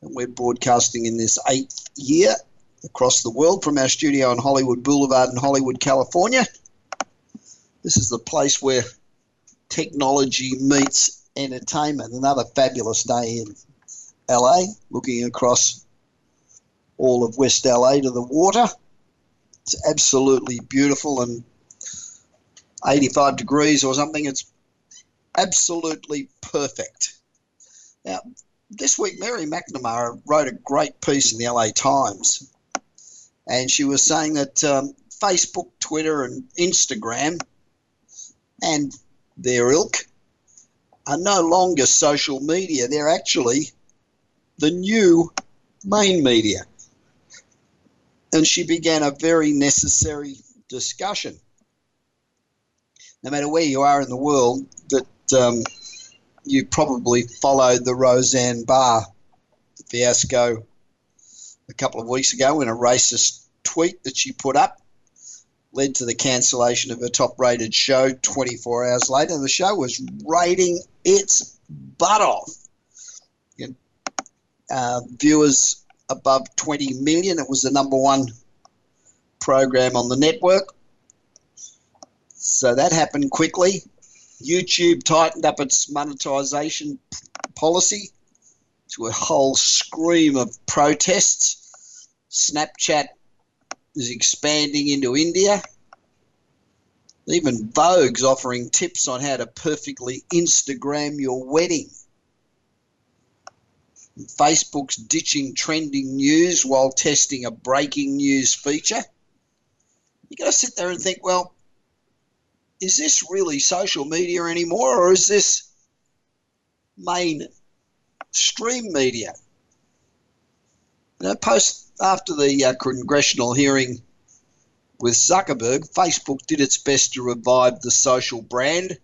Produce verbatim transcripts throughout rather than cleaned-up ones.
And we're broadcasting in this eighth year across the world from our studio on Hollywood Boulevard in Hollywood, California. This is the place where technology meets entertainment. Another fabulous day in L A, looking across all of West L A to the water. It's absolutely beautiful, and eighty-five degrees or something. It's absolutely perfect. Now, this week, Mary McNamara wrote a great piece in the L A Times, and she was saying that um, Facebook, Twitter, and Instagram and their ilk are no longer social media. They're actually the new main media. And she began a very necessary discussion. No matter where you are in the world, that um, you probably followed the Roseanne Barr fiasco a couple of weeks ago when a racist tweet that she put up led to the cancellation of her top-rated show twenty-four hours later. The show was rating its butt off. Uh, viewers above twenty million. It was the number one program on the network. So that happened quickly. YouTube tightened up its monetization policy to a whole scream of protests. Snapchat is expanding into India. Even Vogue's offering tips on how to perfectly Instagram your wedding. Facebook's ditching trending news while testing a breaking news feature. You got to sit there and think, well, is this really social media anymore, or is this mainstream media? You know, post after the uh, congressional hearing with Zuckerberg, Facebook did its best to revive the social brand.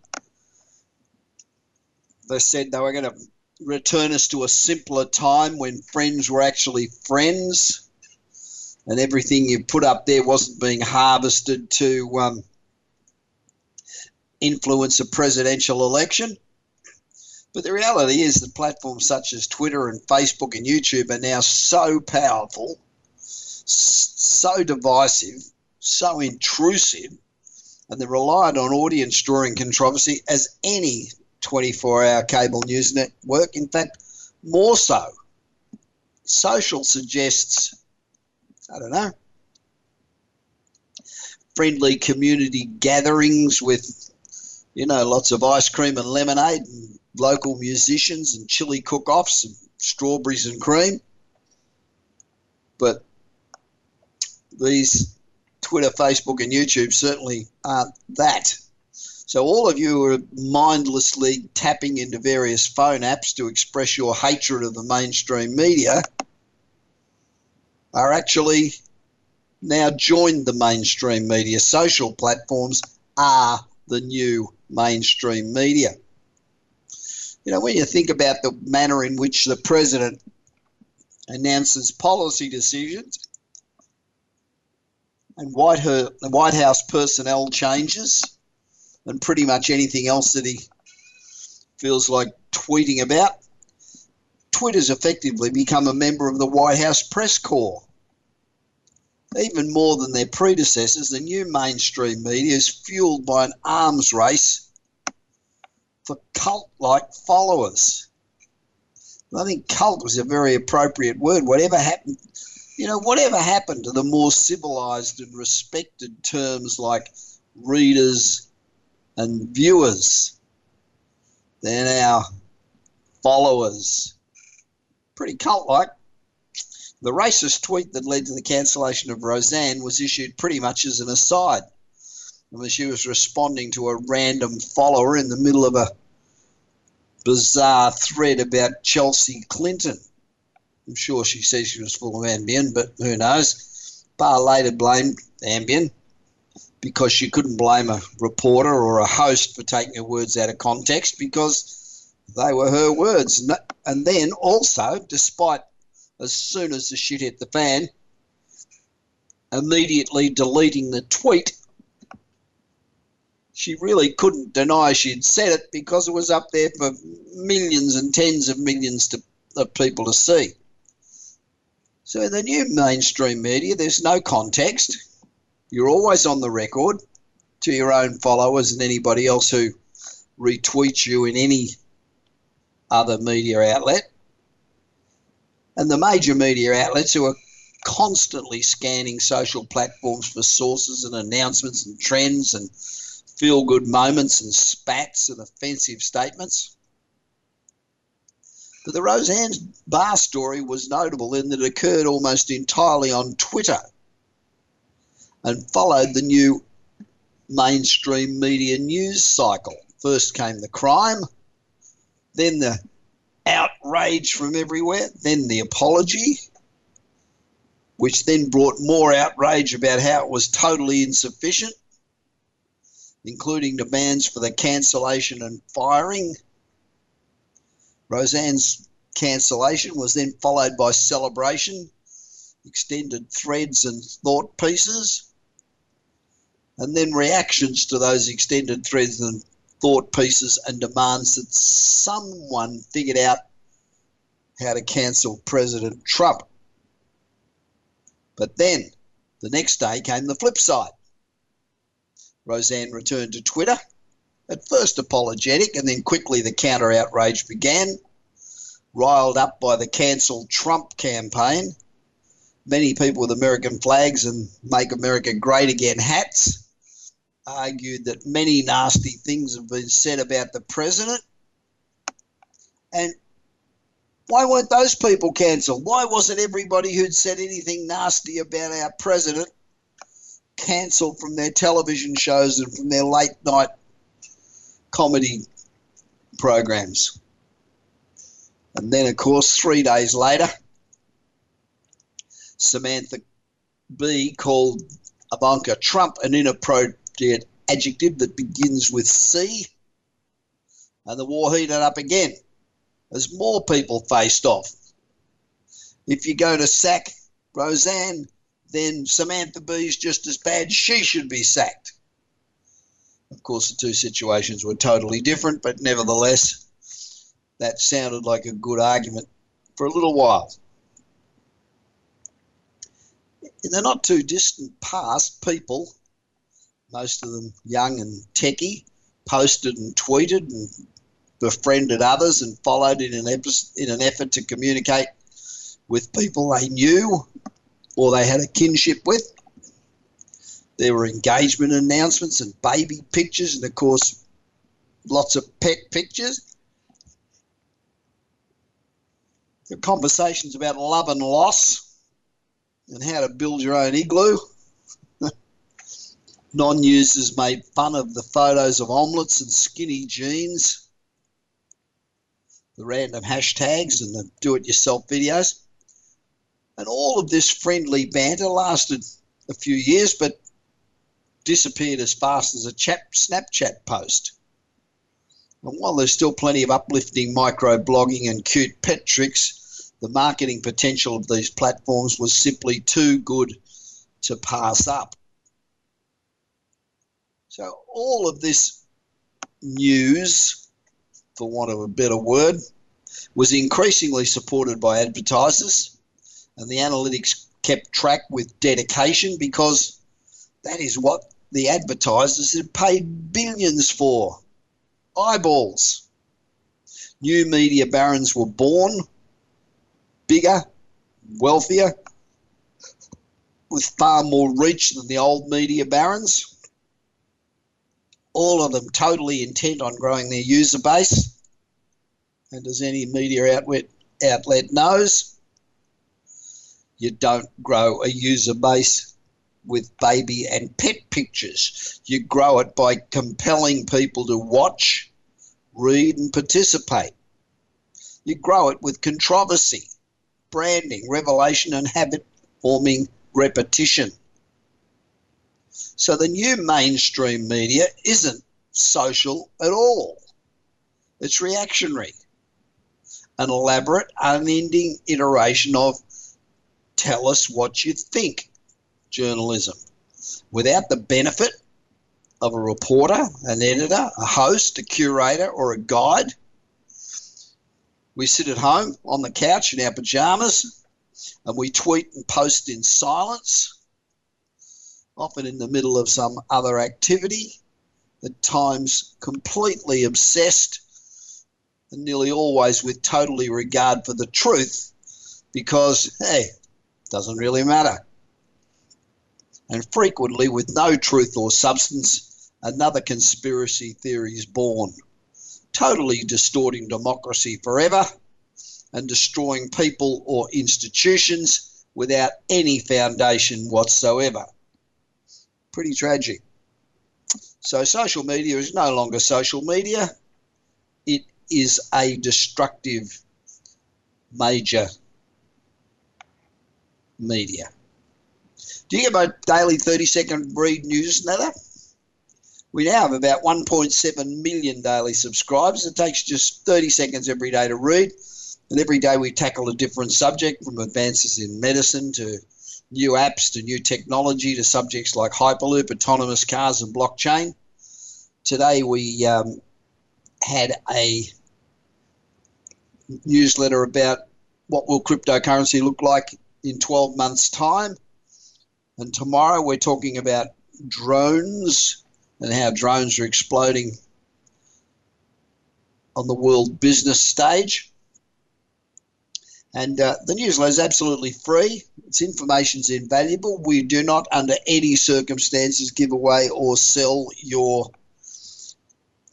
They said they were going to return us to a simpler time when friends were actually friends, and everything you put up there wasn't being harvested to um, influence a presidential election. But the reality is that platforms such as Twitter and Facebook and YouTube are now so powerful, so divisive, so intrusive, and they're reliant on audience drawing controversy as any twenty-four hour cable news network. In fact, more so. Social suggests, I don't know, friendly community gatherings with, you know, lots of ice cream and lemonade and local musicians and chili cook-offs and strawberries and cream. But these Twitter, Facebook and YouTube certainly aren't that. So all of you are mindlessly tapping into various phone apps to express your hatred of the mainstream media are actually now joined the mainstream media. Social platforms are the new mainstream media. You know, when you think about the manner in which the president announces policy decisions and White, her, White House personnel changes and pretty much anything else that he feels like tweeting about, Twitter's effectively become a member of the White House press corps. Even more than their predecessors, the new mainstream media is fueled by an arms race for cult-like followers. And I think cult was a very appropriate word. Whatever happened, you know, whatever happened to the more civilized and respected terms like readers and viewers? They're now followers. Pretty cult-like. The racist tweet that led to the cancellation of Roseanne was issued pretty much as an aside. I mean, she was responding to a random follower in the middle of a bizarre thread about Chelsea Clinton. I'm sure she says she was full of Ambien, but who knows. Barr later blamed Ambien because she couldn't blame a reporter or a host for taking her words out of context because they were her words. And then also, despite as soon as the shit hit the fan, immediately deleting the tweet, she really couldn't deny she'd said it because it was up there for millions and tens of millions to, of people to see. So in the new mainstream media, there's no context. You're always on the record to your own followers and anybody else who retweets you in any other media outlet. And the major media outlets who are constantly scanning social platforms for sources and announcements and trends and feel-good moments and spats and offensive statements. But the Roseanne Barr story was notable in that it occurred almost entirely on Twitter and followed the new mainstream media news cycle. First came the crime, then the outrage from everywhere, then the apology, which then brought more outrage about how it was totally insufficient, including demands for the cancellation and firing. Roseanne's cancellation was then followed by celebration, extended threads and thought pieces, and then reactions to those extended threads and thought pieces and demands that someone figured out how to cancel President Trump. But then the next day came the flip side. Roseanne returned to Twitter, at first apologetic, and then quickly the counter-outrage began, riled up by the cancel Trump campaign, many people with American flags and Make America Great Again hats argued that many nasty things have been said about the president. And why weren't those people cancelled? Why wasn't everybody who'd said anything nasty about our president cancelled from their television shows and from their late night comedy programs? And then, of course, three days later, Samantha Bee called Ivanka Trump an inappropriate adjective that begins with C, and the war heated up again as more people faced off. If you go to sack Roseanne, then Samantha Bee's just as bad. She should be sacked. Of course, the two situations were totally different, but nevertheless, that sounded like a good argument for a little while. In the not-too-distant past, people, most of them young and techie, posted and tweeted and befriended others and followed in an, epi- in an effort to communicate with people they knew or they had a kinship with. There were engagement announcements and baby pictures and, of course, lots of pet pictures. There were conversations about love and loss and how to build your own igloo. Non-users made fun of the photos of omelettes and skinny jeans, the random hashtags and the do-it-yourself videos. And all of this friendly banter lasted a few years but disappeared as fast as a chap Snapchat post. And while there's still plenty of uplifting microblogging and cute pet tricks, the marketing potential of these platforms was simply too good to pass up. So all of this news, for want of a better word, was increasingly supported by advertisers. And the analytics kept track with dedication because that is what the advertisers had paid billions for, eyeballs. New media barons were born, bigger, wealthier, with far more reach than the old media barons, all of them totally intent on growing their user base. And as any media outlet, outlet knows, you don't grow a user base with baby and pet pictures. You grow it by compelling people to watch, read and participate. You grow it with controversy, branding, revelation, and habit-forming repetition. So the new mainstream media isn't social at all. It's reactionary, an elaborate, unending iteration of tell us what you think journalism, without the benefit of a reporter, an editor, a host, a curator, or a guide. We sit at home on the couch in our pajamas and we tweet and post in silence, often in the middle of some other activity, at times completely obsessed and nearly always with totally regard for the truth because, hey, it doesn't really matter. And frequently with no truth or substance, another conspiracy theory is born, totally distorting democracy forever and destroying people or institutions without any foundation whatsoever. Pretty tragic. So social media is no longer social media. It is a destructive major media. Do you get my daily thirty-second read newsletter? We now have about one point seven million daily subscribers. It takes just thirty seconds every day to read, and every day we tackle a different subject, from advances in medicine to new apps to new technology to subjects like Hyperloop, autonomous cars, and blockchain. Today we um, had a newsletter about what will cryptocurrency look like in twelve months' time, and tomorrow we're talking about drones and how drones are exploding on the world business stage. And uh, the newsletter is absolutely free. Its information is invaluable. We do not, under any circumstances, give away or sell your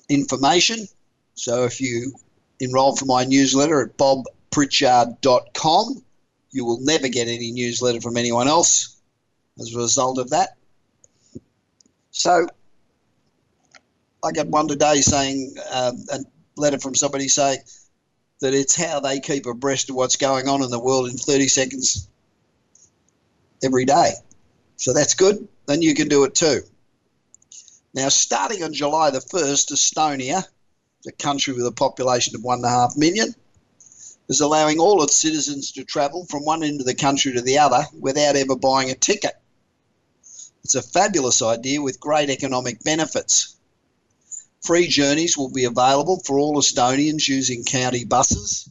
information. So if you enroll for my newsletter at bob pritchard dot com, you will never get any newsletter from anyone else as a result of that. So I got one today saying, um, a letter from somebody saying that it's how they keep abreast of what's going on in the world in thirty seconds every day. So that's good, and you can do it too. Now, starting on July the first, Estonia, the country with a population of one and a half million, is allowing all its citizens to travel from one end of the country to the other without ever buying a ticket. It's a fabulous idea with great economic benefits. Free journeys will be available for all Estonians using county buses,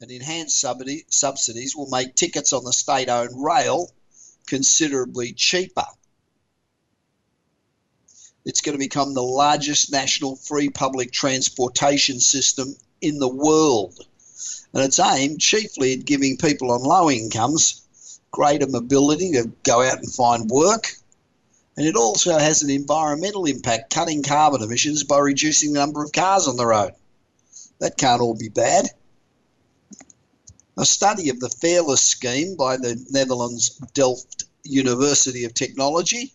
and enhanced subsidy, subsidies will make tickets on the state-owned rail considerably cheaper. It's going to become the largest national free public transportation system in the world, and it's aimed chiefly at giving people on low incomes greater mobility to go out and find work. And it also has an environmental impact, cutting carbon emissions by reducing the number of cars on the road. That can't all be bad. A study of the Fairless scheme by the Netherlands Delft University of Technology,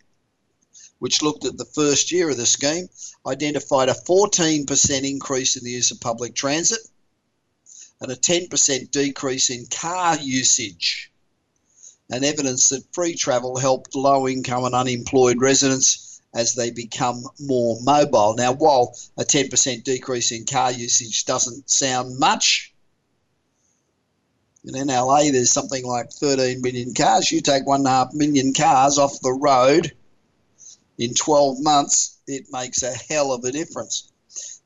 which looked at the first year of the scheme, identified a fourteen percent increase in the use of public transit and a ten percent decrease in car usage, and evidence that free travel helped low-income and unemployed residents as they become more mobile. Now, while a ten percent decrease in car usage doesn't sound much, in L A there's something like thirteen million cars. You take one and a half million cars off the road in twelve months, it makes a hell of a difference.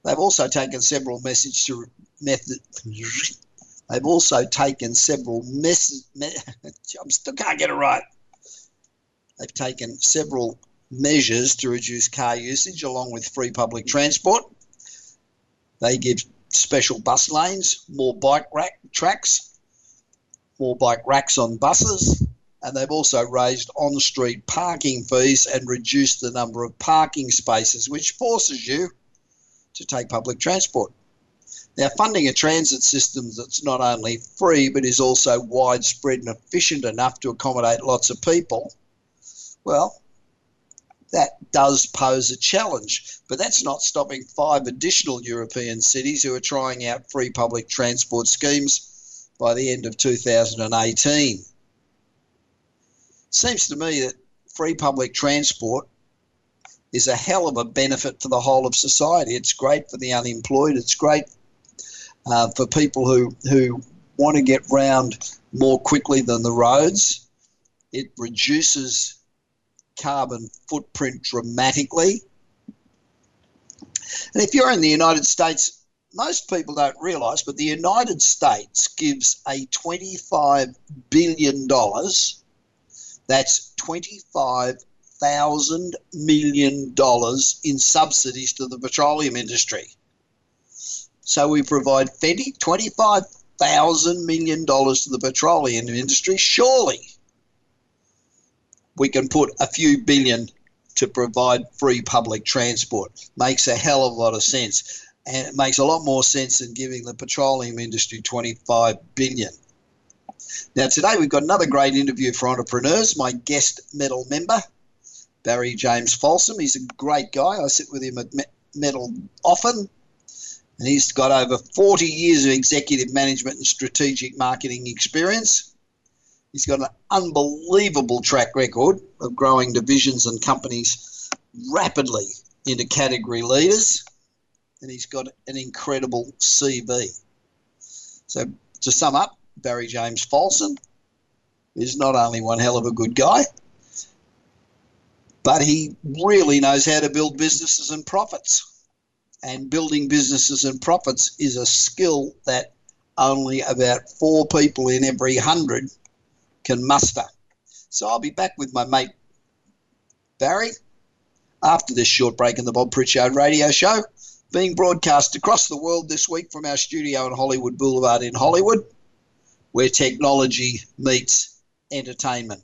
They've also taken several messages to method. They've also taken several mes- me- I still can't get it right. They've taken several measures to reduce car usage along with free public transport. They give special bus lanes, more bike rack tracks, more bike racks on buses, and they've also raised on-street parking fees and reduced the number of parking spaces, which forces you to take public transport. Now, funding a transit system that's not only free but is also widespread and efficient enough to accommodate lots of people, well, that does pose a challenge. But that's not stopping five additional European cities who are trying out free public transport schemes by the end of two thousand eighteen. Seems to me that free public transport is a hell of a benefit for the whole of society. It's great for the unemployed. It's great uh, for people who, who want to get round more quickly than the roads. It reduces carbon footprint dramatically. And if you're in the United States, most people don't realise, but the United States gives a twenty-five billion dollars, that's twenty-five thousand million dollars in subsidies to the petroleum industry. So we provide twenty-five thousand million dollars to the petroleum industry. Surely we can put a few billion to provide free public transport. Makes a hell of a lot of sense. And it makes a lot more sense than giving the petroleum industry twenty-five billion dollars. Now, today we've got another great interview for entrepreneurs. My guest medal member, Barry James Folsom. He's a great guy. I sit with him at Medal often. And he's got over forty years of executive management and strategic marketing experience. He's got an unbelievable track record of growing divisions and companies rapidly into category leaders, and he's got an incredible C V. So to sum up, Barry James Folsom is not only one hell of a good guy, but he really knows how to build businesses and profits. And building businesses and profits is a skill that only about four people in every hundred can muster. So I'll be back with my mate Barry after this short break in the Bob Pritchard Radio Show, being broadcast across the world this week from our studio on Hollywood Boulevard in Hollywood, where technology meets entertainment.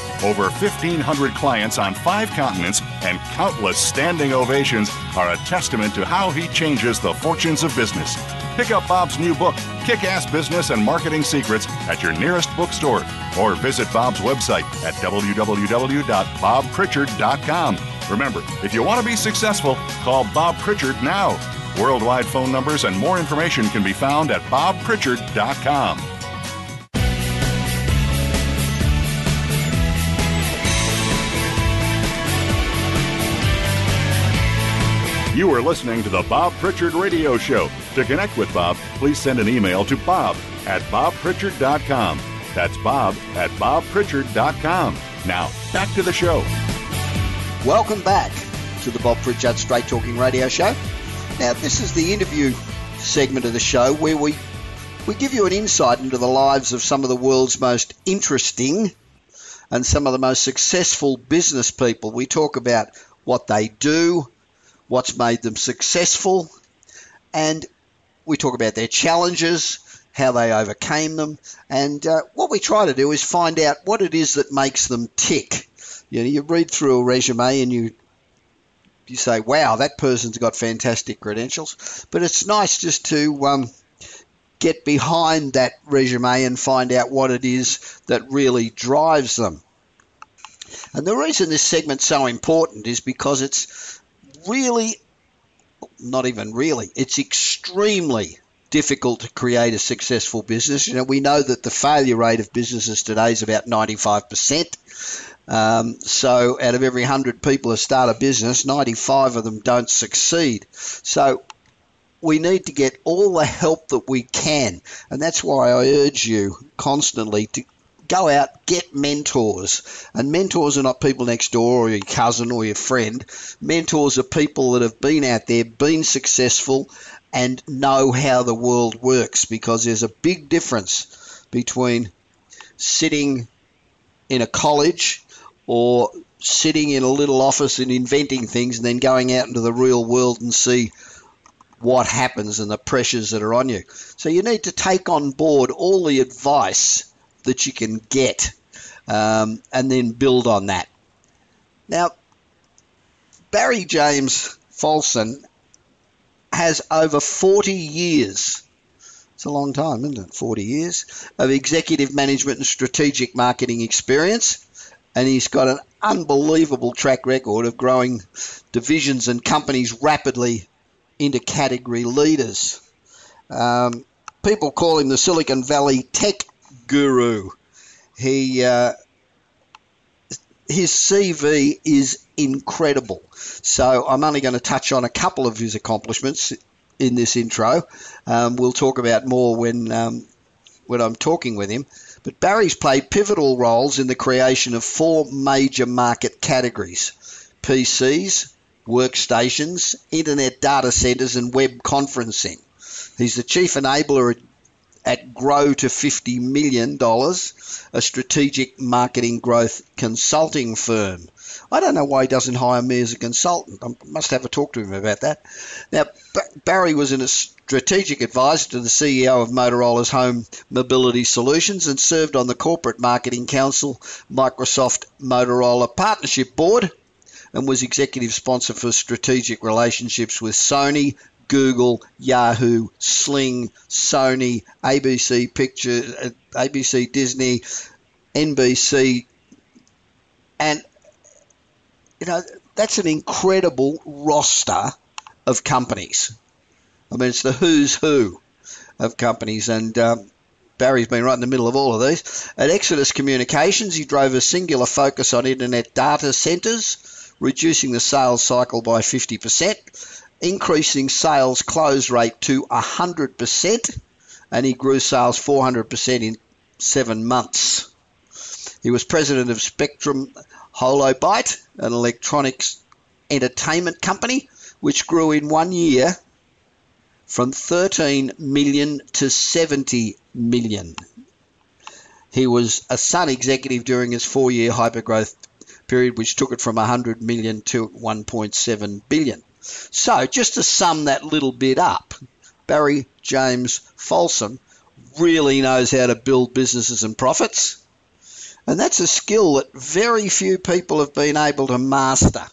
Over fifteen hundred clients on five continents and countless standing ovations are a testament to how he changes the fortunes of business. Pick up Bob's new book, Kick-Ass Business and Marketing Secrets, at your nearest bookstore or visit Bob's website at w w w dot bob pritchard dot com. Remember, if you want to be successful, call Bob Pritchard now. Worldwide phone numbers and more information can be found at bob pritchard dot com. You are listening to the Bob Pritchard Radio Show. To connect with Bob, please send an email to bob at bob pritchard dot com. That's bob at bob pritchard dot com. Now, back to the show. Welcome back to the Bob Pritchard Straight Talking Radio Show. Now, this is the interview segment of the show where we, we give you an insight into the lives of some of the world's most interesting and some of the most successful business people. We talk about what they do, what's made them successful, and we talk about their challenges, how they overcame them, and uh, what we try to do is find out what it is that makes them tick. You know, you read through a resume and you you say, wow, that person's got fantastic credentials, but it's nice just to um, get behind that resume and find out what it is that really drives them. And the reason this segment's so important is because it's really, not even really, it's extremely difficult to create a successful business. You know, we know that the failure rate of businesses today is about ninety-five percent. Um, so out of every one hundred people who start a business, ninety-five of them don't succeed. So we need to get all the help that we can. And that's why I urge you constantly to go out, get mentors. And mentors are not people next door or your cousin or your friend. Mentors are people that have been out there, been successful, and know how the world works, because there's a big difference between sitting in a college or sitting in a little office and inventing things and then going out into the real world and see what happens and the pressures that are on you. So you need to take on board all the advice that you can get um, and then build on that. Now, Barry James Folsom has over forty years, it's a long time, isn't it, forty years, of executive management and strategic marketing experience. And he's got an unbelievable track record of growing divisions and companies rapidly into category leaders. Um, people call him the Silicon Valley tech guru. He uh, his C V is incredible. So I'm only going to touch on a couple of his accomplishments in this intro. Um, we'll talk about more when um, when I'm talking with him. But Barry's played pivotal roles in the creation of four major market categories: P Cs, workstations, internet data centers, and web conferencing. He's the chief enabler at Grow to fifty million dollars, a strategic marketing growth consulting firm. I don't know why he doesn't hire me as a consultant. I must have a talk to him about that. Now, Barry was a strategic advisor to the C E O of Motorola's Home Mobility Solutions and served on the Corporate Marketing Council Microsoft Motorola Partnership Board and was executive sponsor for strategic relationships with Sony, Google, Yahoo, Sling, Sony, A B C Pictures, A B C Disney, N B C, and you know, that's an incredible roster of companies. I mean, it's the who's who of companies, and um, Barry's been right in the middle of all of these. At Exodus Communications, he drove a singular focus on internet data centers, reducing the sales cycle by fifty percent, increasing sales close rate to one hundred percent, and he grew sales four hundred percent in seven months. He was president of Spectrum Holobyte, an electronics entertainment company, which grew in one year from thirteen million to seventy million. He was a Sun executive during his four-year hypergrowth period, which took it from one hundred million to one point seven billion. So just to sum that little bit up, Barry James Folsom really knows how to build businesses and profits. And that's a skill that very few people have been able to master.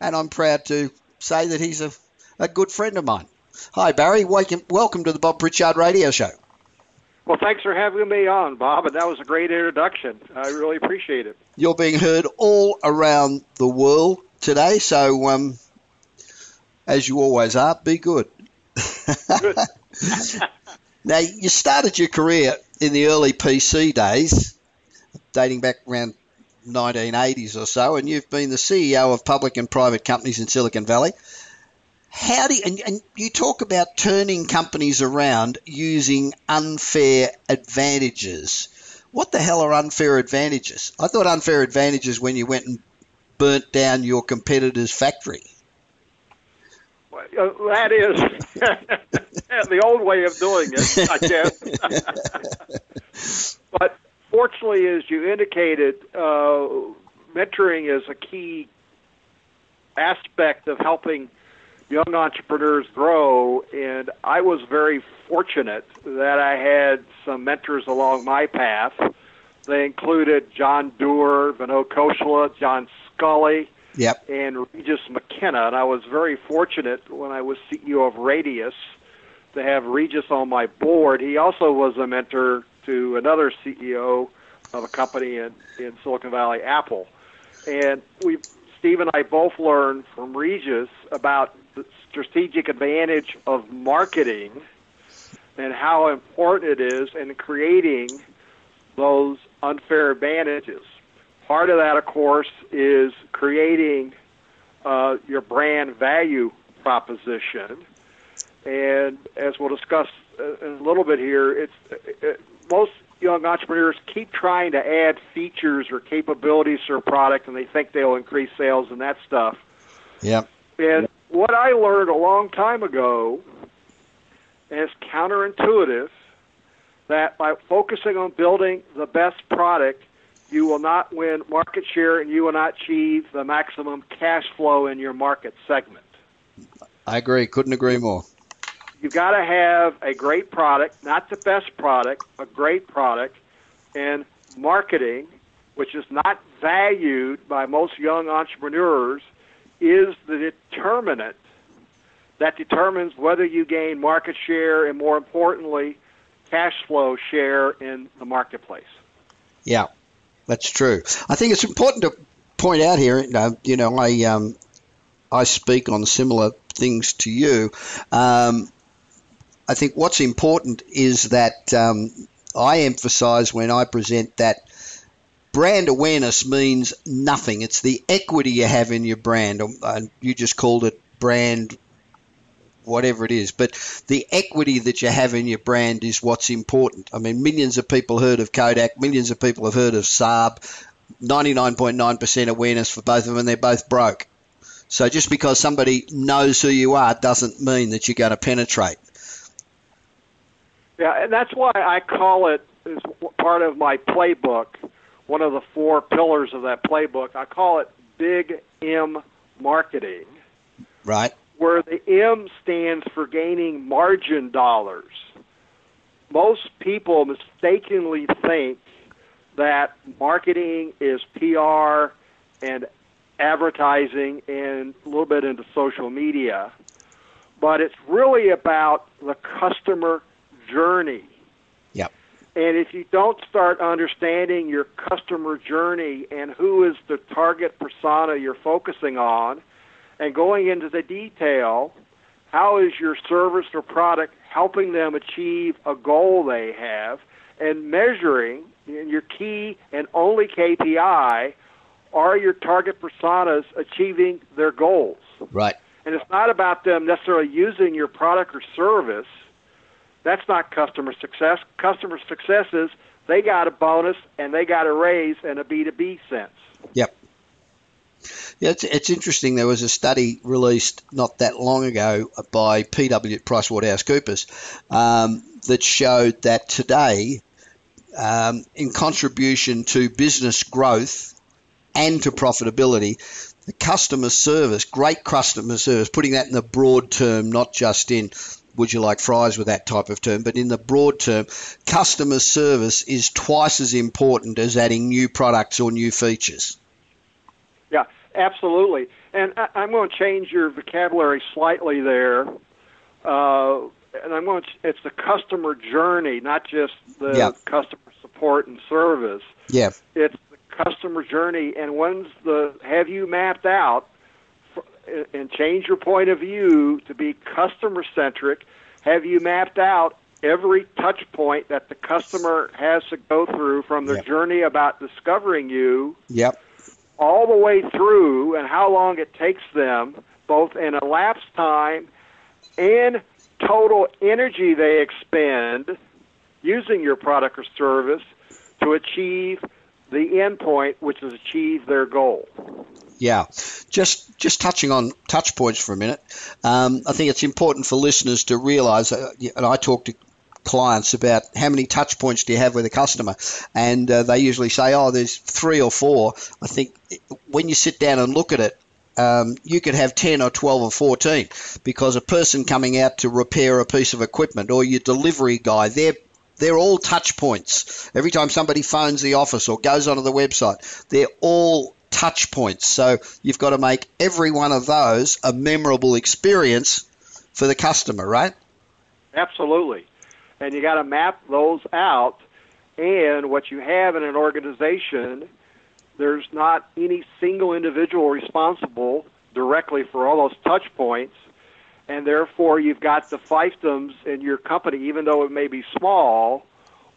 And I'm proud to say that he's a, a good friend of mine. Hi, Barry. Welcome, welcome to the Bob Pritchard Radio Show. Well, thanks for having me on, Bob, and that was a great introduction. I really appreciate it. You're being heard all around the world today, so um, as you always are, be good. Good. Now, you started your career in the early P C days, dating back around nineteen eighties or so, and you've been the C E O of public and private companies in Silicon Valley. How do you, and, and you talk about turning companies around using unfair advantages. What the hell are unfair advantages? I thought unfair advantages when you went and burnt down your competitor's factory. Well, that is the old way of doing it, I guess. But fortunately, as you indicated, uh, mentoring is a key aspect of helping young entrepreneurs grow, and I was very fortunate that I had some mentors along my path. They included John Doerr, Vinod Khosla, John Sculley, yep, and Regis McKenna, and I was very fortunate when I was C E O of Radius to have Regis on my board. He also was a mentor to another C E O of a company in, in Silicon Valley, Apple. And we, Steve and I both learned from Regis about the strategic advantage of marketing and how important it is in creating those unfair advantages. Part of that, of course, is creating uh, your brand value proposition. And as we'll discuss in a little bit here, it's it, most young entrepreneurs keep trying to add features or capabilities to a product, and they think they'll increase sales and that stuff. Yeah. And what I learned a long time ago is counterintuitive, that by focusing on building the best product, you will not win market share, and you will not achieve the maximum cash flow in your market segment. I agree. Couldn't agree more. You've got to have a great product, not the best product, a great product, and marketing, which is not valued by most young entrepreneurs, is the determinant that determines whether you gain market share and, more importantly, cash flow share in the marketplace. Yeah, that's true. I think it's important to point out here, you know, I um, I speak on similar things to you. Um, I think what's important is that um, I emphasize when I present that brand awareness means nothing. It's the equity you have in your brand. And you just called it brand, whatever it is. But the equity that you have in your brand is what's important. I mean, millions of people heard of Kodak. Millions of people have heard of Saab. ninety-nine point nine percent awareness for both of them, and they're both broke. So just because somebody knows who you are doesn't mean that you're going to penetrate. Yeah, and that's why I call it, as part of my playbook, one of the four pillars of that playbook, I call it Big M marketing. Right. Where the M stands for gaining margin dollars. Most people mistakenly think that marketing is P R and advertising and a little bit into social media, but it's really about the customer journey. Yep. And if you don't start understanding your customer journey and who is the target persona you're focusing on and going into the detail, how is your service or product helping them achieve a goal they have, and measuring in your key and only K P I, are your target personas achieving their goals? Right. And it's not about them necessarily using your product or service. That's not customer success. Customer success is they got a bonus and they got a raise in a B two B sense. Yep. Yeah, it's, it's interesting. There was a study released not that long ago by P W PricewaterhouseCoopers um, that showed that today, um, in contribution to business growth and to profitability, the customer service, great customer service, putting that in the broad term, not just in would you like fries with that type of term, but in the broad term, customer service is twice as important as adding new products or new features. Yeah, absolutely. And I, I'm going to change your vocabulary slightly there. Uh, and I'm going to, it's the customer journey, not just the yeah. customer support and service. Yeah. It's the customer journey, and when's the, have you mapped out and change your point of view to be customer-centric? Have you mapped out every touch point that the customer has to go through from their yep. journey about discovering you yep. all the way through, and how long it takes them, both in elapsed time and total energy they expend using your product or service to achieve the end point, which is achieve their goal? Yeah, just just touching on touch points for a minute. Um, I think it's important for listeners to realise, uh, and I talk to clients about how many touch points do you have with a customer, and uh, they usually say, oh, there's three or four. I think when you sit down and look at it, um, you could have ten or twelve or fourteen, because a person coming out to repair a piece of equipment, or your delivery guy, they're They're all touch points. Every time somebody phones the office or goes onto the website, they're all touch points. So you've got to make every one of those a memorable experience for the customer, right? Absolutely. And you got to map those out. And what you have in an organization, there's not any single individual responsible directly for all those touch points. And therefore, you've got the fiefdoms in your company, even though it may be small,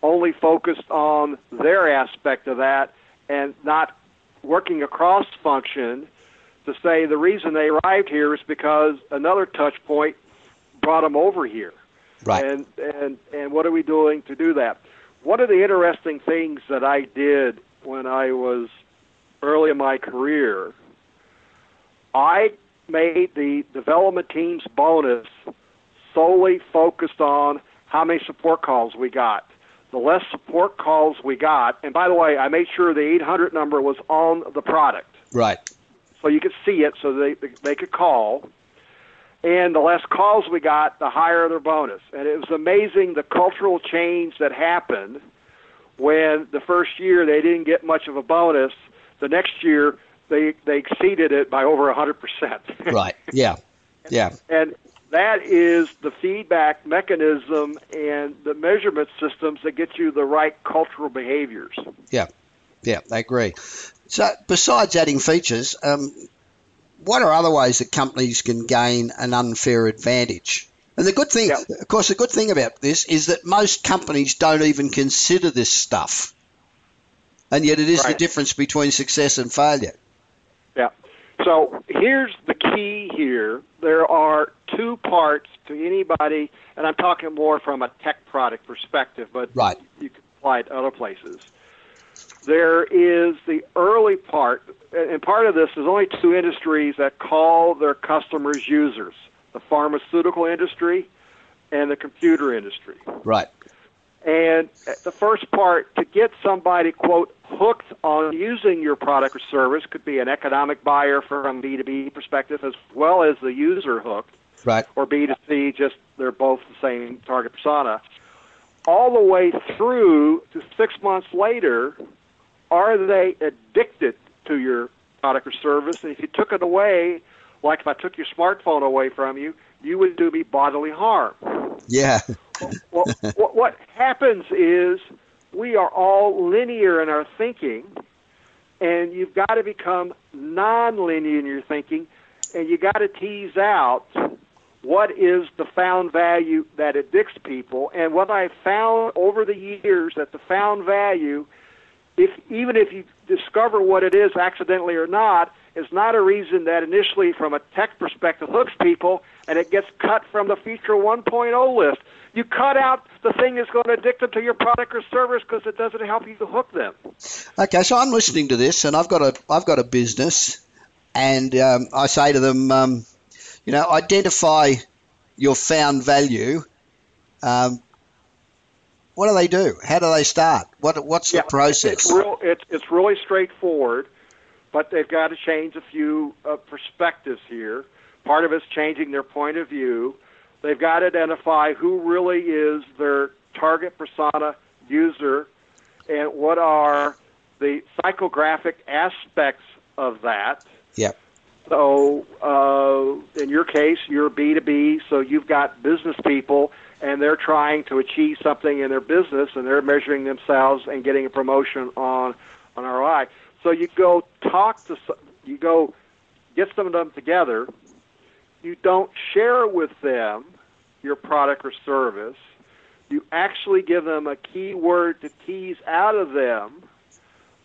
only focused on their aspect of that and not working across function to say the reason they arrived here is because another touch point brought them over here. Right. And, and, and what are we doing to do that? One of the interesting things that I did when I was early in my career, I made the development team's bonus solely focused on how many support calls we got, the less support calls we got. And by the way, I made sure the eight hundred number was on the product. Right. So you could see it so they they could call. And the less calls we got, the higher their bonus. And it was amazing the cultural change that happened when the first year they didn't get much of a bonus. The next year they they exceeded it by over one hundred percent. Right, yeah, yeah. And, and that is the feedback mechanism and the measurement systems that get you the right cultural behaviors. Yeah, yeah, I agree. So besides adding features, um, what are other ways that companies can gain an unfair advantage? And the good thing, yeah. of course, the good thing about this is that most companies don't even consider this stuff. And yet it is right. the difference between success and failure. Yeah. So here's the key here. There are two parts to anybody, and I'm talking more from a tech product perspective, but right. you can apply it to other places. There is the early part, and part of this is only two industries that call their customers users. The pharmaceutical industry, and the computer industry. Right. And the first part, to get somebody, quote, hooked on using your product or service, could be an economic buyer from B to B perspective as well as the user hooked. Right. Or B to C, just they're both the same target persona. All the way through to six months later, are they addicted to your product or service? And if you took it away, like if I took your smartphone away from you, you would do me bodily harm. Yeah. well, what, what happens is we are all linear in our thinking, and you've got to become non-linear in your thinking, and you got to tease out what is the found value that addicts people. And what I found over the years that the found value, if even if you discover what it is accidentally or not, is not a reason that initially from a tech perspective hooks people, and it gets cut from the feature one point oh list. You cut out the thing that's going to addict them to your product or service because it doesn't help you to hook them. Okay, so I'm listening to this, and I've got a I've got a business, and um, I say to them, um, you know, identify your found value. Um, what do they do? How do they start? What what's the yeah, process? It's real. It's it's really straightforward. But they've got to change a few uh, perspectives here. Part of it's changing their point of view. They've got to identify who really is their target persona user and what are the psychographic aspects of that. Yep. So uh, in your case, you're B to B, so you've got business people, and they're trying to achieve something in their business, and they're measuring themselves and getting a promotion on, on R O I. So you go talk to, you go get some of them together. You don't share with them your product or service. You actually give them a key word to tease out of them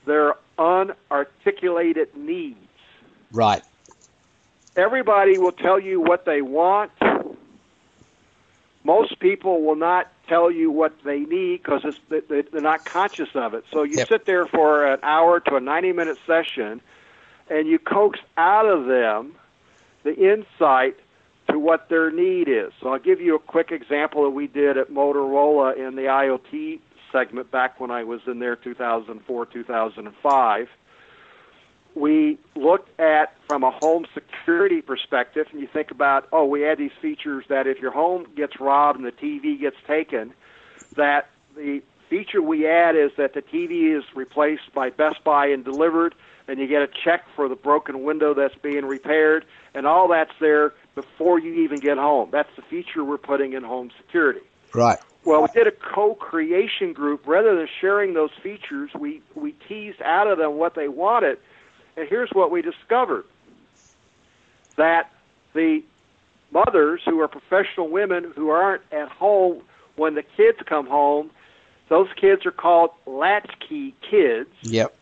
their unarticulated needs. Right. Everybody will tell you what they want. Most people will not tell you what they need because they're not conscious of it. So you yep. sit there for an hour to a ninety-minute session, and you coax out of them the insight to what their need is. So I'll give you a quick example that we did at Motorola in the I O T segment back when I was in there two thousand four, two thousand five. We looked at, from a home security perspective, and you think about, oh, we had these features that if your home gets robbed and the T V gets taken, that the feature we add is that the T V is replaced by Best Buy and delivered, and you get a check for the broken window that's being repaired, and all that's there before you even get home. That's the feature we're putting in home security. Right. Well, we did a co-creation group. Rather than sharing those features, we, we teased out of them what they wanted. And here's what we discovered, that the mothers who are professional women who aren't at home when the kids come home, those kids are called latchkey kids. Yep.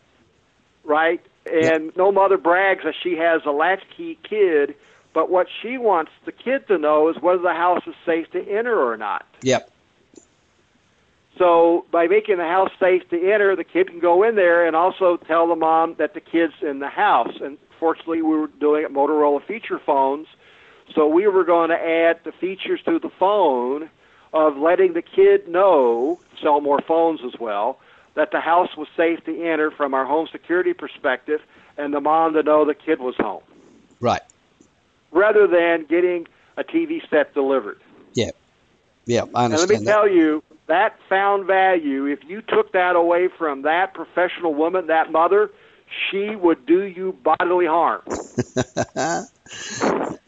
Right? And yep. no mother brags that she has a latchkey kid, but what she wants the kid to know is whether the house is safe to enter or not. Yep. So by making the house safe to enter, the kid can go in there and also tell the mom that the kid's in the house. And fortunately, we were doing it Motorola feature phones, so we were going to add the features to the phone of letting the kid know sell more phones as well, that the house was safe to enter from our home security perspective, and the mom to know the kid was home. Right. Rather than getting a T V set delivered. Yeah. Yeah, I understand. And let me that. tell you, that found value, if you took that away from that professional woman, that mother, she would do you bodily harm.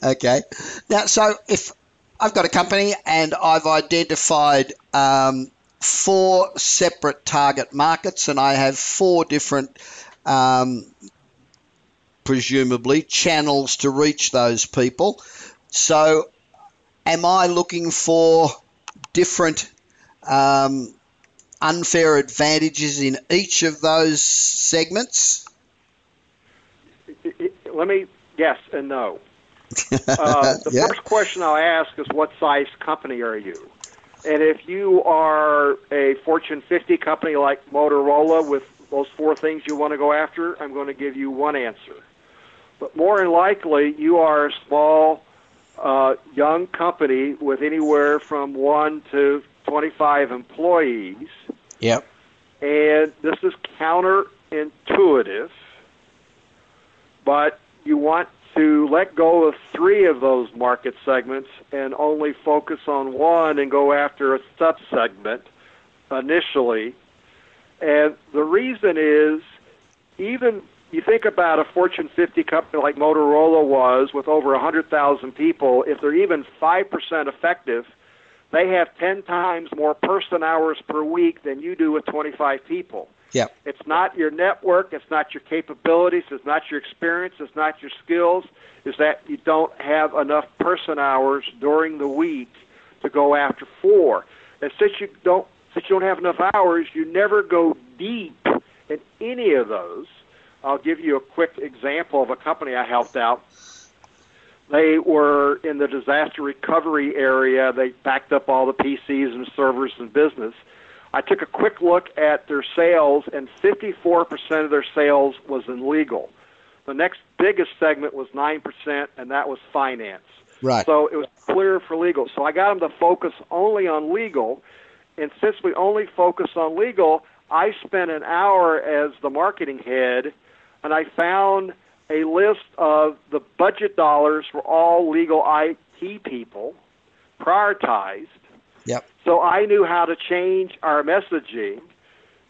Okay. Now, so if I've got a company and I've identified um, four separate target markets, and I have four different, um, presumably, channels to reach those people, so am I looking for different um, unfair advantages in each of those segments? Let me yes and no. Uh, the yeah. first question I'll ask is, what size company are you? And if you are a Fortune fifty company like Motorola with those four things you want to go after, I'm going to give you one answer. But more than likely, you are a small, uh, young company with anywhere from one to twenty-five employees. Yep. And this is counterintuitive, but you want to let go of three of those market segments and only focus on one and go after a sub-segment initially. And the reason is, even you think about a Fortune fifty company like Motorola was with over one hundred thousand people, if they're even five percent effective, they have ten times more person hours per week than you do with twenty-five people. Yep. It's not your network, it's not your capabilities, it's not your experience, it's not your skills, it's that you don't have enough person hours during the week to go after four. And since you don't, since you don't have enough hours, you never go deep in any of those. I'll give you a quick example of a company I helped out. They were in the disaster recovery area. They backed up all the P Cs and servers and business. I took a quick look at their sales, and fifty-four percent of their sales was in legal. The next biggest segment was nine percent, and that was finance. Right. So it was clear for legal. So I got them to focus only on legal, and since we only focus on legal, I spent an hour as the marketing head, and I found a list of the budget dollars for all legal I T people prioritized. Yep. So I knew how to change our messaging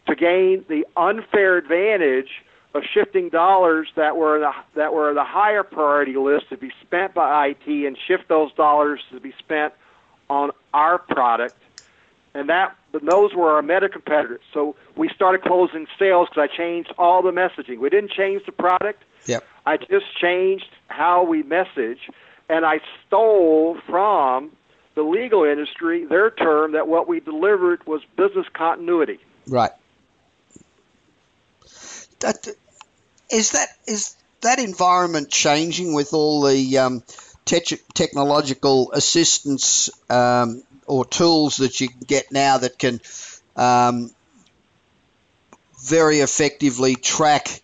to gain the unfair advantage of shifting dollars that were the, that were the higher priority list to be spent by I T, and shift those dollars to be spent on our product. And that and those were our meta competitors. So we started closing sales because I changed all the messaging. We didn't change the product. Yep. I just changed how we message, and I stole from the legal industry their term that what we delivered was business continuity. Right. That, is that is that environment changing with all the um, te- technological assistance um, or tools that you can get now that can um, very effectively track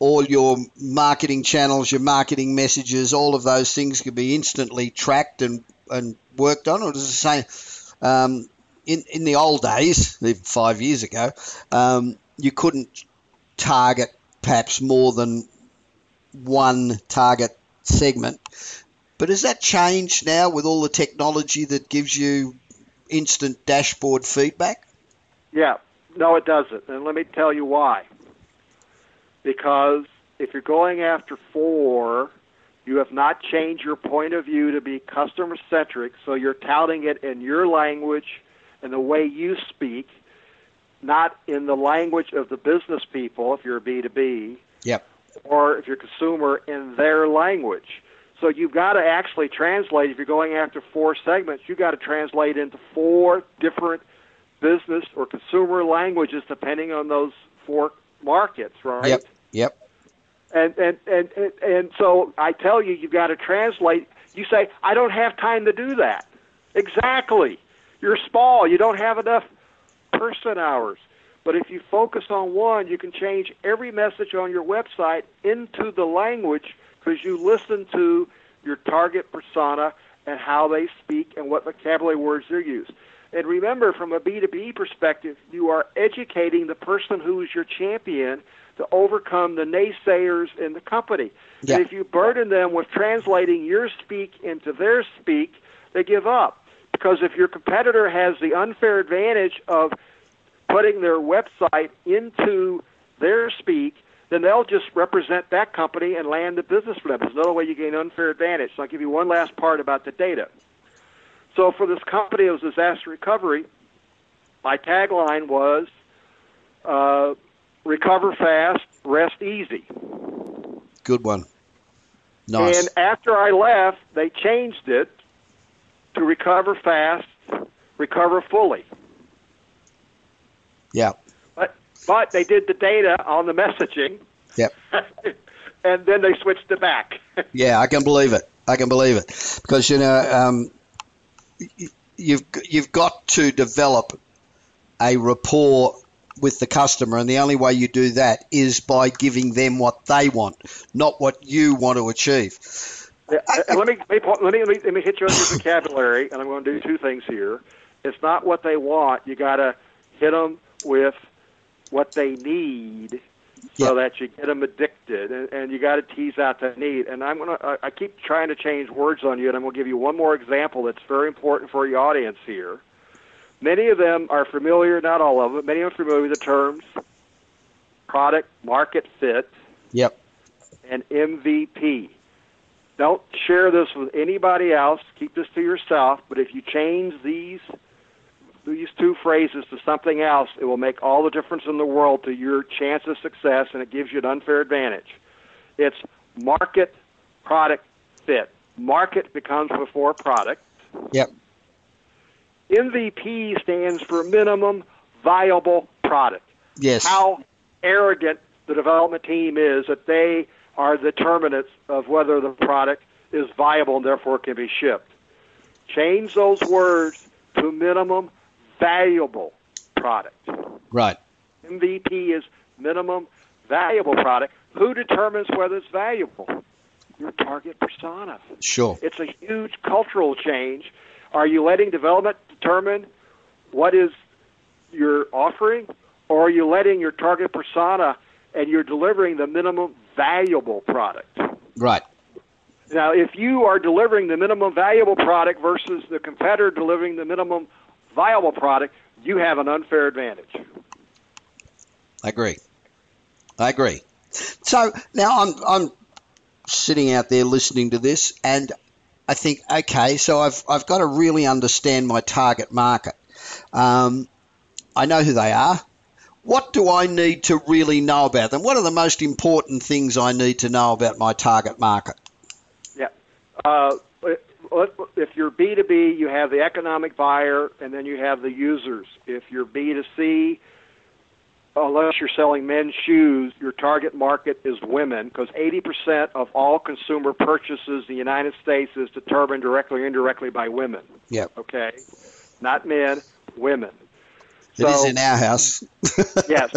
all your marketing channels, your marketing messages, all of those things can be instantly tracked and, and worked on? Or does it say um, in, in the old days, even five years ago, um, you couldn't target perhaps more than one target segment? But has that changed now with all the technology that gives you instant dashboard feedback? Yeah. No, it doesn't. And let me tell you why. Because if you're going after four, you have not changed your point of view to be customer-centric, so you're touting it in your language and the way you speak, not in the language of the business people, if you're a B two B, yep, or if you're a consumer, in their language. So you've got to actually translate. If you're going after four segments, you've got to translate into four different business or consumer languages depending on those four markets, right? Yep. Yep. And, and and and and so I tell you, you've got to translate. You say, I don't have time to do that. Exactly. You're small. You don't have enough person hours. But if you focus on one, you can change every message on your website into the language because you listen to your target persona and how they speak and what vocabulary words they use. And remember, from a B two B perspective, you are educating the person who is your champion to overcome the naysayers in the company. Yeah. And if you burden them with translating your speak into their speak, they give up. Because if your competitor has the unfair advantage of putting their website into their speak, then they'll just represent that company and land the business for them. There's another way you gain unfair advantage. So I'll give you one last part about the data. So for this company, it was disaster recovery. My tagline was, uh, recover fast, rest easy. Good one. Nice. And after I left, they changed it to recover fast, recover fully. Yeah. But, but they did the data on the messaging. Yep. And then they switched it back. Yeah, I can believe it. I can believe it. Because, you know, um, you've you've got to develop a rapport with the customer, and the only way you do that is by giving them what they want, not what you want to achieve. Yeah, I, let, me, let me let me hit you on your vocabulary, and I'm going to do two things here. It's not what they want. You got to hit them with what they need, so yeah. that you get them addicted, and, and you got to tease out the need. And I'm gonna I, I keep trying to change words on you, and I'm gonna give you one more example that's very important for your audience here. Many of them are familiar, not all of them, many of them are familiar with the terms product market fit, yep, and M V P. Don't share this with anybody else. Keep this to yourself. But if you change these these two phrases to something else, it will make all the difference in the world to your chance of success, and it gives you an unfair advantage. It's market, product, fit. Market becomes before product. Yep. M V P stands for minimum viable product. Yes. How arrogant the development team is that they are determinants of whether the product is viable and therefore can be shipped. Change those words to minimum valuable product. Right. M V P is minimum valuable product. Who determines whether it's valuable? Your target persona. Sure. It's a huge cultural change. Are you letting development determine what is your offering, or are you letting your target persona and you're delivering the minimum valuable product? Right. Now, if you are delivering the minimum valuable product versus the competitor delivering the minimum viable product, you have an unfair advantage. I agree. I agree. So now I'm I'm sitting out there listening to this, and I think, okay, so I've I've got to really understand my target market. Um, I know who they are. What do I need to really know about them? What are the most important things I need to know about my target market? Yeah. Uh, if you're B two B, you have the economic buyer, and then you have the users. If you're B two C, unless you're selling men's shoes, your target market is women, because eighty percent of all consumer purchases in the United States is determined directly or indirectly by women. Yeah. Okay? Not men, women. So, it is in our house. Yes.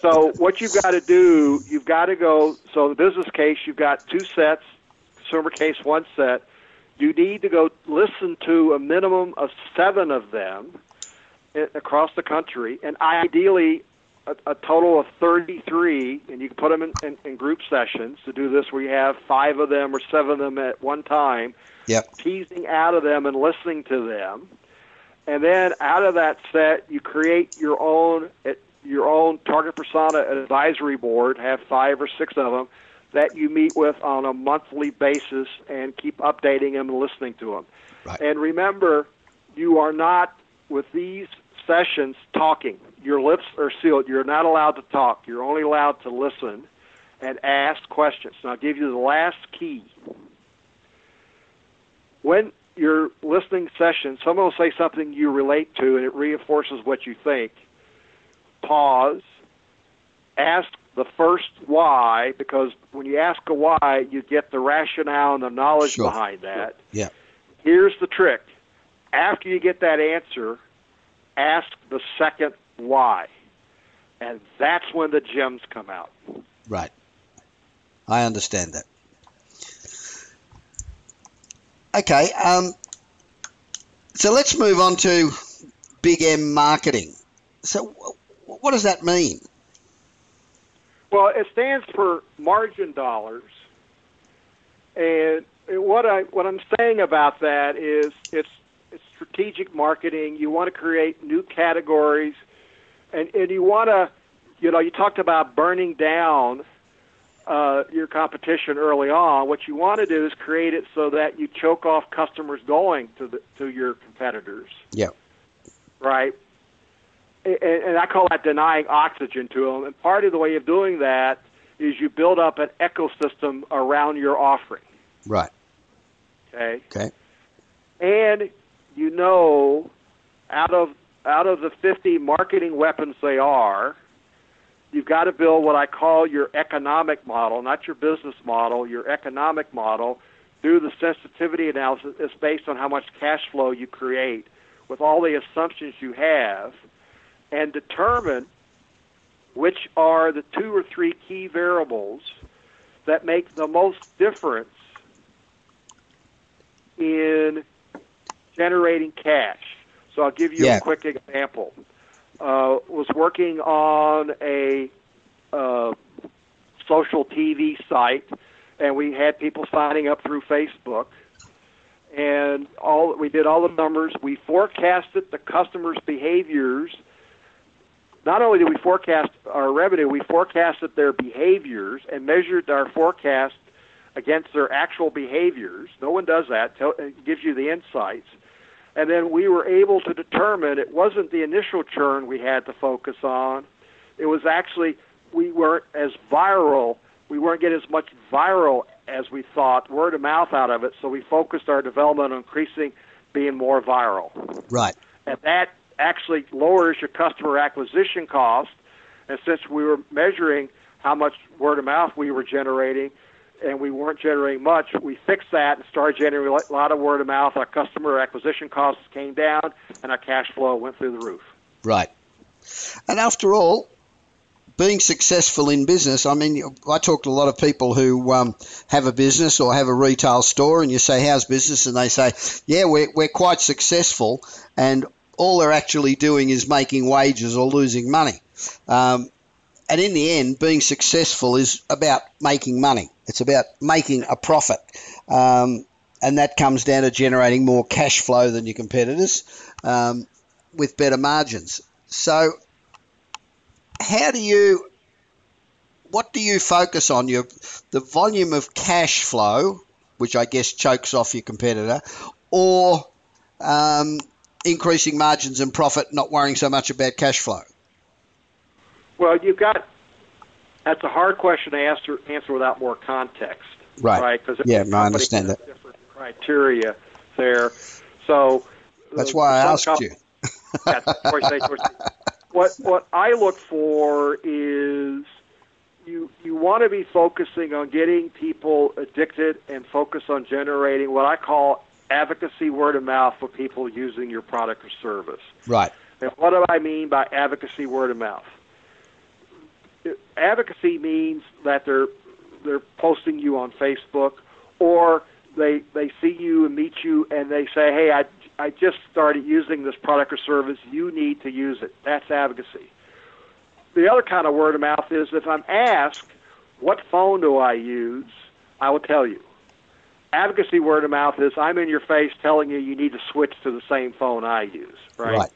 So what you've got to do, you've got to go, so the business case, you've got two sets, consumer case, one set. You need to go listen to a minimum of seven of them across the country, and ideally a, a total of thirty-three, and you can put them in, in, in group sessions to do this where you have five of them or seven of them at one time, yep, teasing out of them and listening to them. And then out of that set, you create your own your own target persona advisory board, have five or six of them, that you meet with on a monthly basis and keep updating them and listening to them. Right. And remember, you are not, with these sessions, talking. Your lips are sealed. You're not allowed to talk. You're only allowed to listen and ask questions. And I'll give you the last key. When your listening session, someone will say something you relate to, and it reinforces what you think. Pause. Ask the first why, because when you ask a why, you get the rationale and the knowledge, sure, behind that. Sure. Yeah. Here's the trick. After you get that answer, ask the second why. And that's when the gems come out. Right. I understand that. Okay, um, so let's move on to Big M Marketing. So what does that mean? Well, it stands for margin dollars. And what, I, what I'm saying about that is it's, it's strategic marketing. You want to create new categories. And, and you want to, you know, you talked about burning down uh, your competition early on. What you want to do is create it so that you choke off customers going to the, to your competitors. Yeah. Right? And, and I call that denying oxygen to them. And part of the way of doing that is you build up an ecosystem around your offering. Right. Okay. Okay. And you know, out of out of the fifty marketing weapons they are, you've got to build what I call your economic model, not your business model, your economic model, through the sensitivity analysis. It's based on how much cash flow you create with all the assumptions you have, and determine which are the two or three key variables that make the most difference in generating cash. So I'll give you yeah. a quick example. Uh, was working on a uh, social T V site, and we had people signing up through Facebook. And all we did all the numbers. We forecasted the customers' behaviors. Not only did we forecast our revenue, we forecasted their behaviors and measured our forecast against their actual behaviors. No one does that. It gives you the insights. And then we were able to determine it wasn't the initial churn we had to focus on. It was actually we weren't as viral. We weren't getting as much viral as we thought, word of mouth out of it. So we focused our development on increasing being more viral. Right. And that actually lowers your customer acquisition cost. And since we were measuring how much word of mouth we were generating, and we weren't generating much, we fixed that and started generating a lot of word of mouth. Our customer acquisition costs came down, and our cash flow went through the roof. Right. And after all, being successful in business, I mean, I talk to a lot of people who um, have a business or have a retail store, and you say, how's business? And they say, yeah, we're, we're quite successful, and all they're actually doing is making wages or losing money. Um, and in the end, being successful is about making money. It's about making a profit, um, and that comes down to generating more cash flow than your competitors um, with better margins. So how do you – what do you focus on? Your the volume of cash flow, which I guess chokes off your competitor, or um, increasing margins and profit, not worrying so much about cash flow? Well, you've got – that's a hard question to answer, answer without more context. Right. Right? Yeah, no, I understand that. Different criteria there. So that's why I asked you. That's of course, of course. What what I look for is you you want to be focusing on getting people addicted and focus on generating what I call advocacy word of mouth for people using your product or service. Right. And what do I mean by advocacy word of mouth? Advocacy means that they're they're posting you on Facebook, or they they see you and meet you and they say, hey, I, I just started using this product or service. You need to use it. That's advocacy. The other kind of word of mouth is if I'm asked, what phone do I use, I will tell you. Advocacy word of mouth is I'm in your face telling you you need to switch to the same phone I use, right? Right.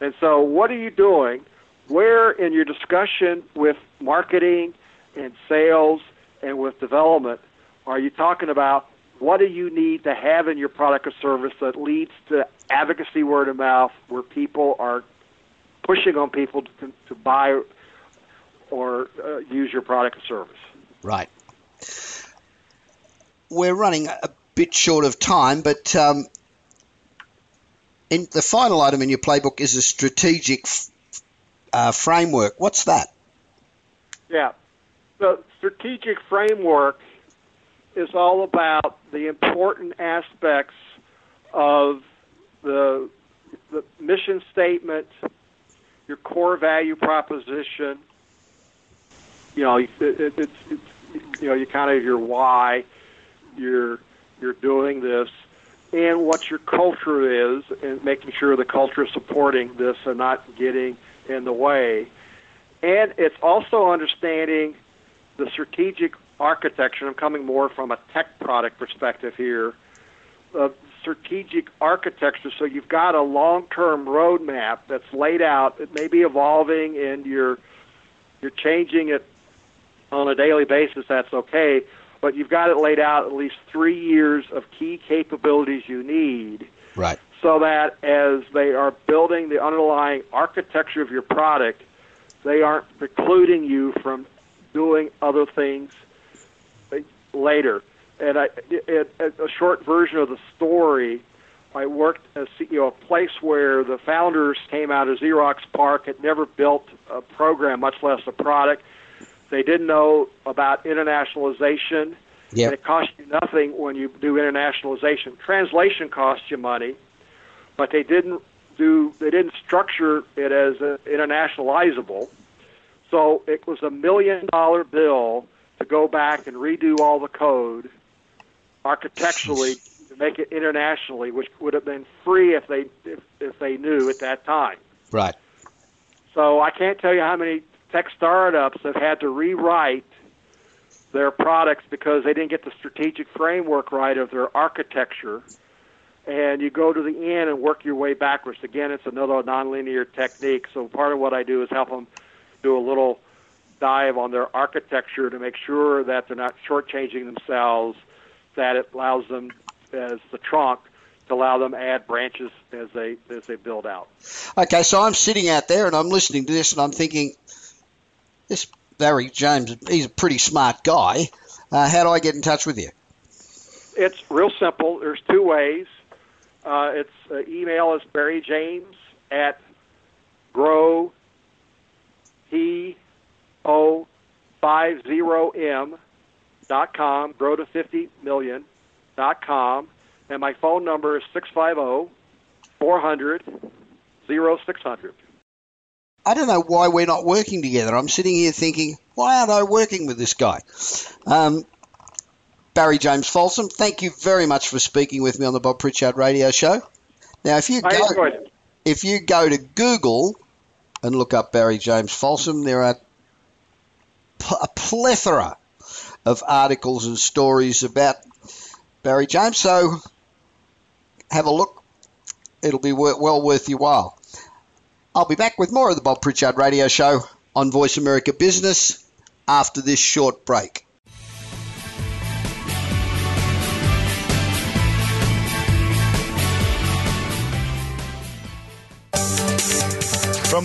And so what are you doing? Where in your discussion with marketing and sales and with development are you talking about what do you need to have in your product or service that leads to advocacy word of mouth where people are pushing on people to, to buy or uh, use your product or service? Right. We're running a bit short of time, but um, in the final item in your playbook is a strategic f- Uh, framework. What's that? Yeah. The strategic framework is all about the important aspects of the, the mission statement, your core value proposition, you know, it, it, it's, it's, you know, you kind of your why, you're, you're doing this, and what your culture is, and making sure the culture is supporting this and not getting in the way. And it's also understanding the strategic architecture. I'm coming more from a tech product perspective here, uh, strategic architecture. So you've got a long-term roadmap that's laid out. It may be evolving, and you're you're changing it on a daily basis. That's okay. But you've got it laid out, at least three years of key capabilities you need, right? So that as they are building the underlying architecture of your product, they aren't precluding you from doing other things later. And I, it, it, a short version of the story, I worked as C E O of a place where the founders came out of Xerox Park, had never built a program, much less a product. They didn't know about internationalization, yep. And it costs you nothing when you do internationalization. Translation costs you money, but they didn't do they didn't structure it as internationalizable. So it was a million-dollar bill to go back and redo all the code architecturally to make it internationally, which would have been free if they if, if they knew at that time. Right. So I can't tell you how many tech startups have had to rewrite their products because they didn't get the strategic framework right of their architecture, and you go to the end and work your way backwards. Again, it's another nonlinear technique, so part of what I do is help them do a little dive on their architecture to make sure that they're not shortchanging themselves, that it allows them as the trunk to allow them to add branches as they as they build out. Okay, so I'm sitting out there and I'm listening to this and I'm thinking, this Barry James, he's a pretty smart guy. Uh, how do I get in touch with you? It's real simple. There's two ways. Uh, it's uh, email is barryjames at grow to fifty million dot com, grow to fifty million dot com, and my phone number is six five zero, four hundred, zero six hundred. I don't know why we're not working together. I'm sitting here thinking, why aren't I working with this guy? Um, Barry James Folsom, thank you very much for speaking with me on the Bob Pritchard Radio Show. Now, if you go, if you go to Google and look up Barry James Folsom, there are a plethora of articles and stories about Barry James. So have a look. It'll be well worth your while. I'll be back with more of the Bob Pritchard Radio Show on Voice America Business after this short break. From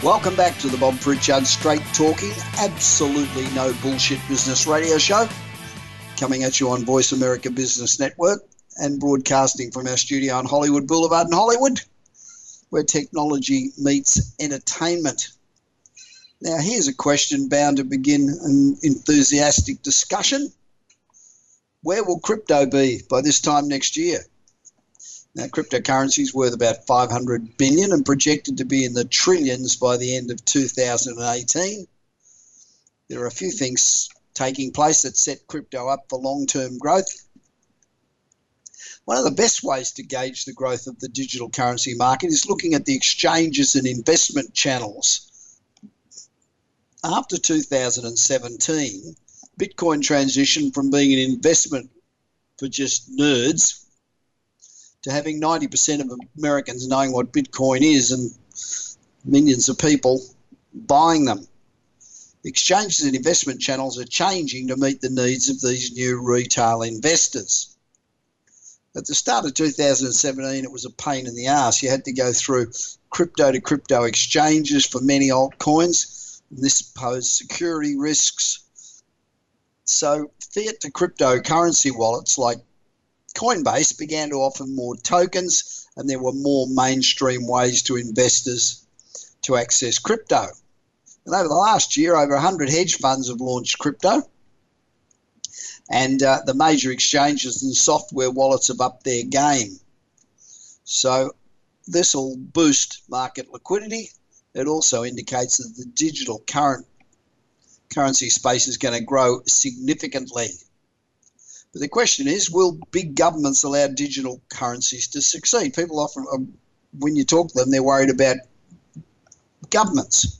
Welcome back to the Bob Pritchard Straight Talking, absolutely no bullshit business radio show. Coming at you on Voice America Business Network and broadcasting from our studio on Hollywood Boulevard in Hollywood, where technology meets entertainment. Now, here's a question bound to begin an enthusiastic discussion. Where will crypto be by this time next year? Now, cryptocurrency is worth about five hundred billion dollars and projected to be in the trillions by the end of two thousand eighteen. There are a few things taking place that set crypto up for long-term growth. One of the best ways to gauge the growth of the digital currency market is looking at the exchanges and investment channels. After two thousand seventeen, Bitcoin transitioned from being an investment for just nerds to having ninety percent of Americans knowing what Bitcoin is and millions of people buying them. Exchanges and investment channels are changing to meet the needs of these new retail investors. At the start of two thousand seventeen, it was a pain in the ass. You had to go through crypto-to-crypto exchanges for many altcoins. This posed security risks. So fiat to cryptocurrency wallets like Coinbase began to offer more tokens, and there were more mainstream ways to investors to access crypto. And over the last year, over one hundred hedge funds have launched crypto. And uh, the major exchanges and software wallets have upped their game. So this will boost market liquidity. It also indicates that the digital current currency space is going to grow significantly. But the question is, will big governments allow digital currencies to succeed? People often, when you talk to them, they're worried about governments.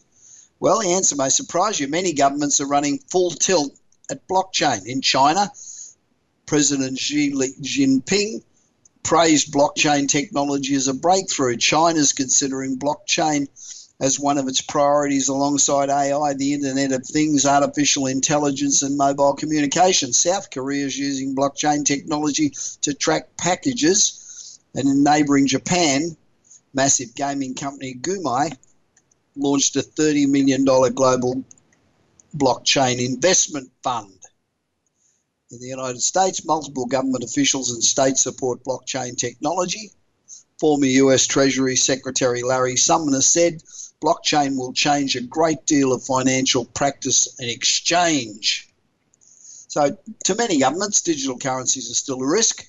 Well, the answer may surprise you. Many governments are running full tilt at blockchain. In China, President Xi Jinping praised blockchain technology as a breakthrough. China's considering blockchain as one of its priorities alongside A I, the Internet of Things, artificial intelligence, and mobile communication. South Korea is using blockchain technology to track packages, and in neighbouring Japan, massive gaming company Gumai launched a thirty million dollars global blockchain investment fund. In the United States, multiple government officials and states support blockchain technology. Former U S Treasury Secretary Larry Summers said, blockchain will change a great deal of financial practice and exchange. So to many governments, digital currencies are still a risk,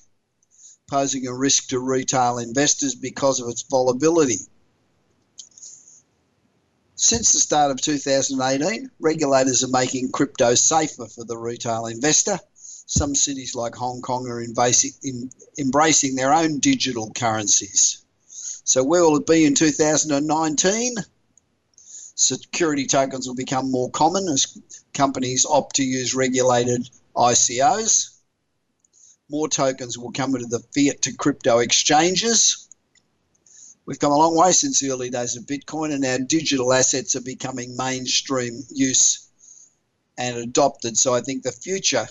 posing a risk to retail investors because of its volatility. Since the start of two thousand eighteen, regulators are making crypto safer for the retail investor. Some cities like Hong Kong are embracing their own digital currencies. So where will it be in two thousand nineteen? Security tokens will become more common as companies opt to use regulated I C Os. More tokens will come into the fiat to crypto exchanges. We've come a long way since the early days of Bitcoin, and now digital assets are becoming mainstream use and adopted. So I think the future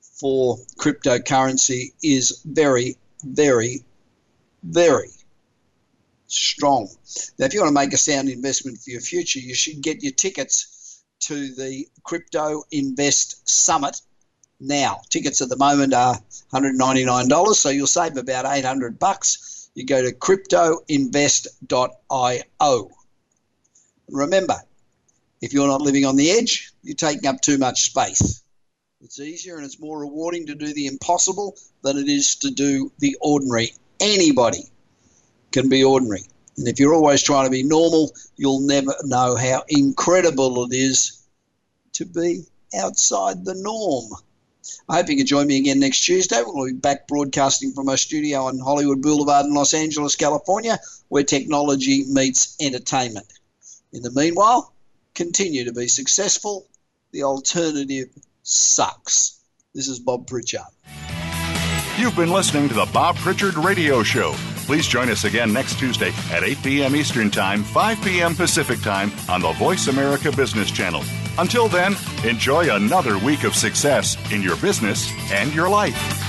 for cryptocurrency is very, very, very strong. Now, if you want to make a sound investment for your future, you should get your tickets to the CryptoInvest Summit now. Tickets at the moment are one hundred ninety-nine dollars, so you'll save about eight hundred bucks. You go to crypto invest dot i o. Remember, if you're not living on the edge, you're taking up too much space. It's easier and it's more rewarding to do the impossible than it is to do the ordinary. Anybody can be ordinary. And if you're always trying to be normal, you'll never know how incredible it is to be outside the norm. I hope you can join me again next Tuesday. We'll be back broadcasting from our studio on Hollywood Boulevard in Los Angeles, California, where technology meets entertainment. In the meanwhile, continue to be successful. The alternative sucks. This is Bob Pritchard. You've been listening to the Bob Pritchard Radio Show. Please join us again next Tuesday at eight p.m. Eastern Time, five p.m. Pacific Time on the Voice America Business Channel. Until then, enjoy another week of success in your business and your life.